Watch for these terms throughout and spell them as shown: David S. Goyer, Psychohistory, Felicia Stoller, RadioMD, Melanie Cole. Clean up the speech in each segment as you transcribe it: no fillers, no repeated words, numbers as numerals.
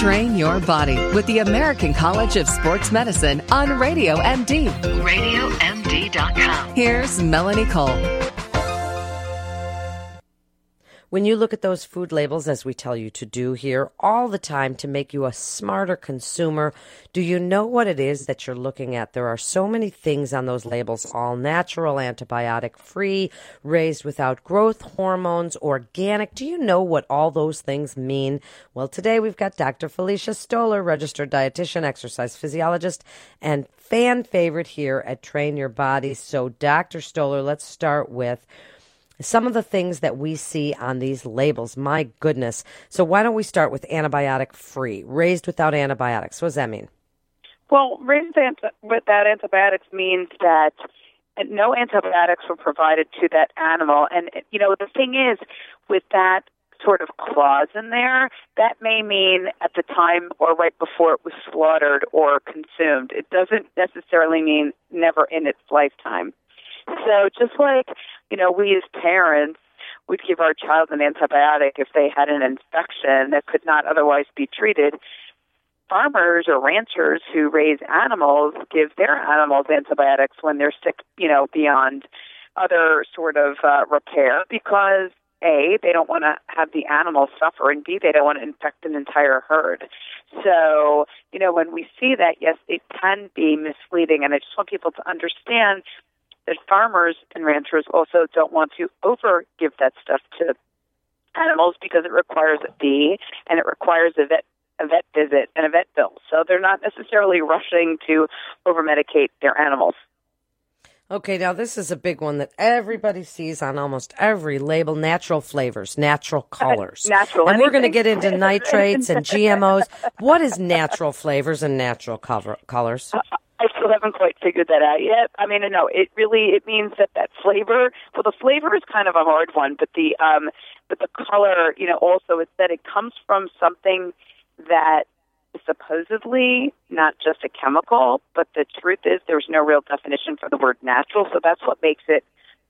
Train your body with the American College of Sports Medicine on Radio MD. RadioMD.com. Here's Melanie Cole. When you look at those food labels, as we tell you to do here all the time to make you a smarter consumer, do you know what it is that you're looking at? There are so many things on those labels, all natural, antibiotic-free, raised without growth hormones, organic. Do you know what all those things mean? Well, today we've got Dr. Felicia Stoller, registered dietitian, exercise physiologist, and fan favorite here at Train Your Body. So, Dr. Stoller, let's start with some of the things that we see on these labels. My goodness. So why don't we start with antibiotic-free, raised without antibiotics. What does that mean? Well, raised without antibiotics means that no antibiotics were provided to that animal. And, you know, the thing is, with that sort of clause in there, that may mean at the time or right before it was slaughtered or consumed. It doesn't necessarily mean never in its lifetime. So just like, you know, we as parents would give our child an antibiotic if they had an infection that could not otherwise be treated, farmers or ranchers who raise animals give their animals antibiotics when they're sick, you know, beyond other sort of repair because, A, they don't want to have the animal suffer, and B, they don't want to infect an entire herd. So, you know, when we see that, yes, it can be misleading, and I just want people to understand that farmers and ranchers also don't want to over-give that stuff to animals because it requires a fee and it requires a vet visit and a vet bill. So they're not necessarily rushing to over-medicate their animals. Okay, now this is a big one that everybody sees on almost every label, natural flavors, natural colors. And we're going to get into nitrates and GMOs. What is natural flavors and natural colors? I still haven't quite figured that out yet. I mean, no, it means that flavor, well, the flavor is kind of a hard one, but the color, you know, also it's that it comes from something that is supposedly not just a chemical, but the truth is there's no real definition for the word natural, so that's what makes it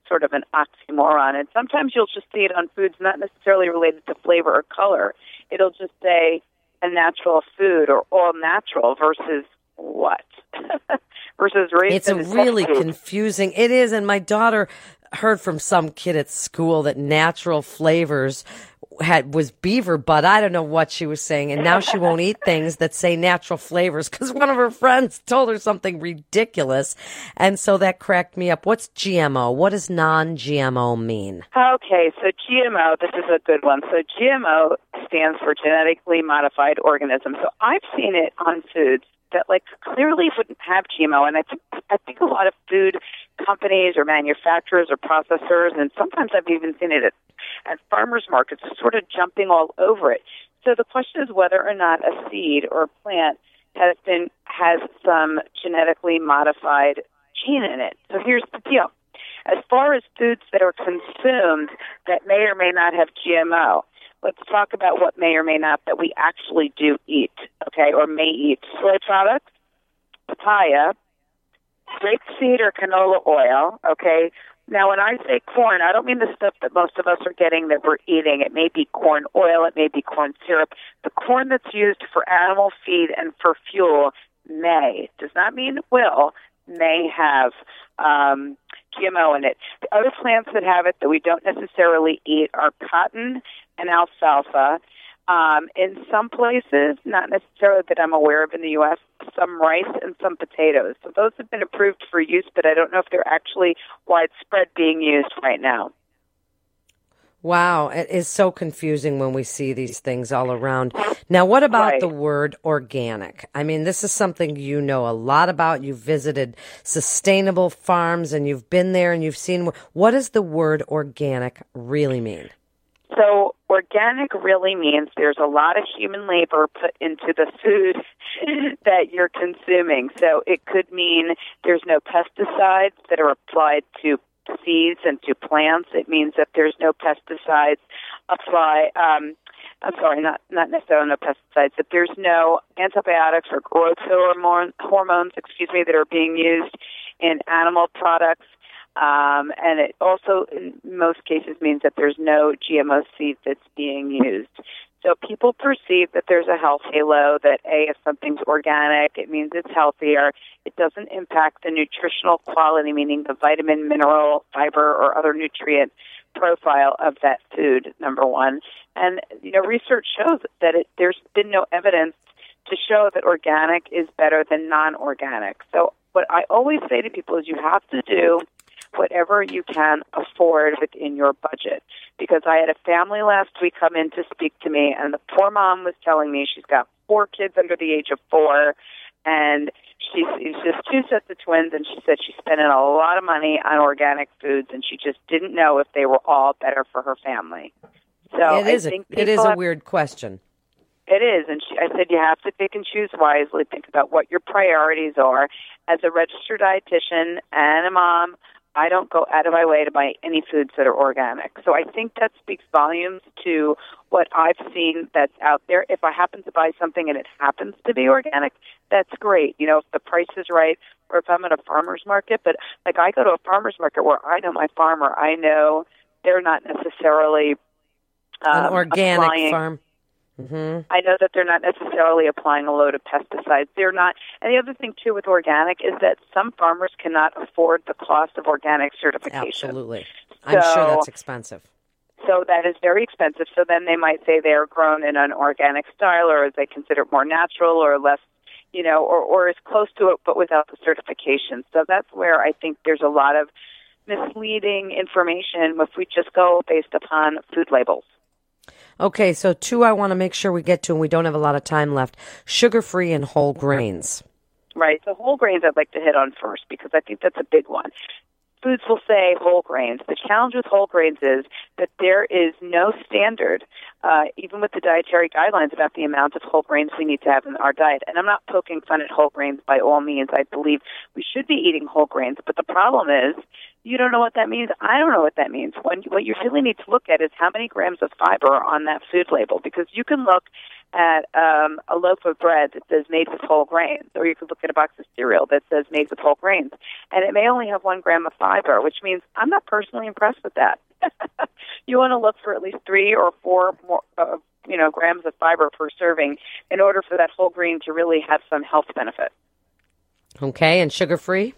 sort of an oxymoron. And sometimes you'll just see it on foods not necessarily related to flavor or color. It'll just say a natural food or all natural versus what? Versus race. It's really confusing. It is, and my daughter heard from some kid at school that natural flavors was beaver butt. I don't know what she was saying, and now she won't eat things that say natural flavors because one of her friends told her something ridiculous, and so that cracked me up. What's GMO? What does non-GMO mean? Okay, so GMO, this is a good one. So GMO stands for genetically modified organism. So I've seen it on foods that like clearly wouldn't have GMO, and I think a lot of food companies or manufacturers or processors, and sometimes I've even seen it at farmers markets, sort of jumping all over it. So the question is whether or not a seed or a plant has some genetically modified gene in it. So here's the deal: as far as foods that are consumed that may or may not have GMO. Let's talk about what may or may not that we actually do eat, okay, or may eat. Soy products, papaya, grapeseed or canola oil, okay. Now, when I say corn, I don't mean the stuff that most of us are getting that we're eating. It may be corn oil. It may be corn syrup. The corn that's used for animal feed and for fuel does not mean will, may have GMO in it. The other plants that have it that we don't necessarily eat are cotton and alfalfa. In some places, not necessarily that I'm aware of in the U.S., some rice and some potatoes. So those have been approved for use, but I don't know if they're actually widespread being used right now. Wow, it is so confusing when we see these things all around. Now, what about the word organic? I mean, this is something you know a lot about. You've visited sustainable farms and you've been there and you've seen. What does the word organic really mean? So organic really means there's a lot of human labor put into the food that you're consuming. So it could mean there's no pesticides that are applied to seeds and to plants. It means that there's no pesticides not necessarily no pesticides, that there's no antibiotics or growth hormones, that are being used in animal products. And it also, in most cases, means that there's no GMO seed that's being used. So people perceive that there's a health halo, that A, if something's organic, it means it's healthier. It doesn't impact the nutritional quality, meaning the vitamin, mineral, fiber, or other nutrient profile of that food, number one. And, you know, research shows that there's been no evidence to show that organic is better than non-organic. So what I always say to people is you have to do whatever you can afford within your budget. Because I had a family last week come in to speak to me, and the poor mom was telling me she's got 4 kids under the age of 4, and she's just 2 sets of twins, and she said she's spending a lot of money on organic foods, and she just didn't know if they were all better for her family. So I think it is a weird question. It is, and I said you have to pick and choose wisely. Think about what your priorities are. As a registered dietitian and a mom, I don't go out of my way to buy any foods that are organic. So I think that speaks volumes to what I've seen that's out there. If I happen to buy something and it happens to be organic, that's great. You know, if the price is right, or if I'm at a farmer's market. But, like, I go to a farmer's market where I know my farmer. I know they're not necessarily an organic farm. Mm-hmm. I know that they're not necessarily applying a load of pesticides. They're not. And the other thing, too, with organic is that some farmers cannot afford the cost of organic certification. Absolutely. I'm sure that's expensive. So that is very expensive. So then they might say they're grown in an organic style, or is they consider it more natural or less, you know, or is close to it but without the certification. So that's where I think there's a lot of misleading information if we just go based upon food labels. Okay, so 2 I want to make sure we get to, and we don't have a lot of time left, sugar-free and whole grains. Right, so whole grains I'd like to hit on first because I think that's a big one. Foods will say whole grains. The challenge with whole grains is that there is no standard, even with the dietary guidelines, about the amount of whole grains we need to have in our diet. And I'm not poking fun at whole grains by all means. I believe we should be eating whole grains, but the problem is you don't know what that means. I don't know what that means. What you really need to look at is how many grams of fiber are on that food label, because you can look at a loaf of bread that says made with whole grains, or you can look at a box of cereal that says made with whole grains, and it may only have 1 gram of fiber, which means I'm not personally impressed with that. You want to look for at least 3 or 4 more, grams of fiber per serving in order for that whole grain to really have some health benefit. Okay, and sugar-free?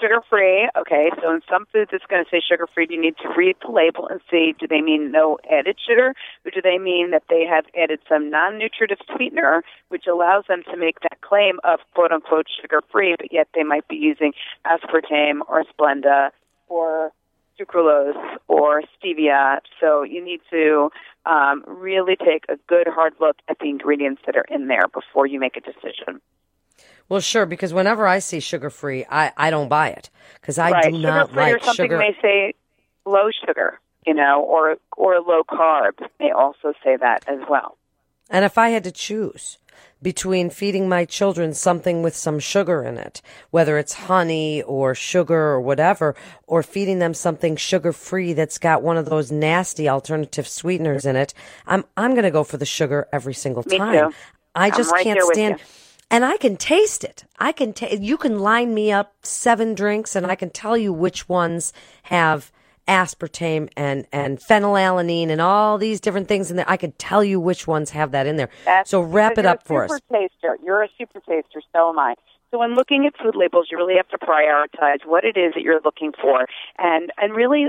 Sugar-free, okay, so in some foods it's going to say sugar-free. You need to read the label and see, do they mean no added sugar, or do they mean that they have added some non-nutritive sweetener, which allows them to make that claim of quote-unquote sugar-free, but yet they might be using aspartame or Splenda or sucralose or stevia. So you need to really take a good hard look at the ingredients that are in there before you make a decision. Well, sure, because whenever I see sugar-free, I don't buy it because do not like sugar. Something may say low sugar, you know, or low carb. They also say that as well. And if I had to choose between feeding my children something with some sugar in it, whether it's honey or sugar or whatever, or feeding them something sugar-free that's got one of those nasty alternative sweeteners in it, I'm going to go for the sugar every single time. Me too. I just can't stand. And I can taste it. You can line me up 7 drinks, and I can tell you which ones have aspartame and phenylalanine and all these different things in there. I could tell you which ones have that in there. So wrap it up for us. You're a super taster. So am I. So when looking at food labels, you really have to prioritize what it is that you're looking for, and really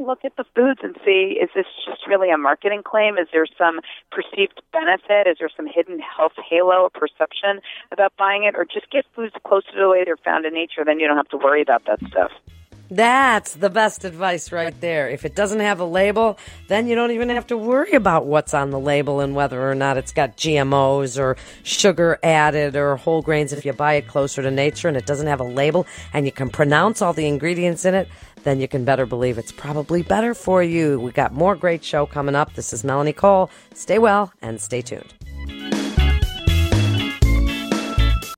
look at the foods and see, is this just really a marketing claim? Is there some perceived benefit? Is there some hidden health halo or perception about buying it? Or just get foods closer to the way they're found in nature, then you don't have to worry about that stuff. That's the best advice right there. If it doesn't have a label, then you don't even have to worry about what's on the label and whether or not it's got GMOs or sugar added or whole grains. If you buy it closer to nature and it doesn't have a label and you can pronounce all the ingredients in it, then you can better believe it's probably better for you. We got more great show coming up. This is Melanie Cole. Stay well and stay tuned.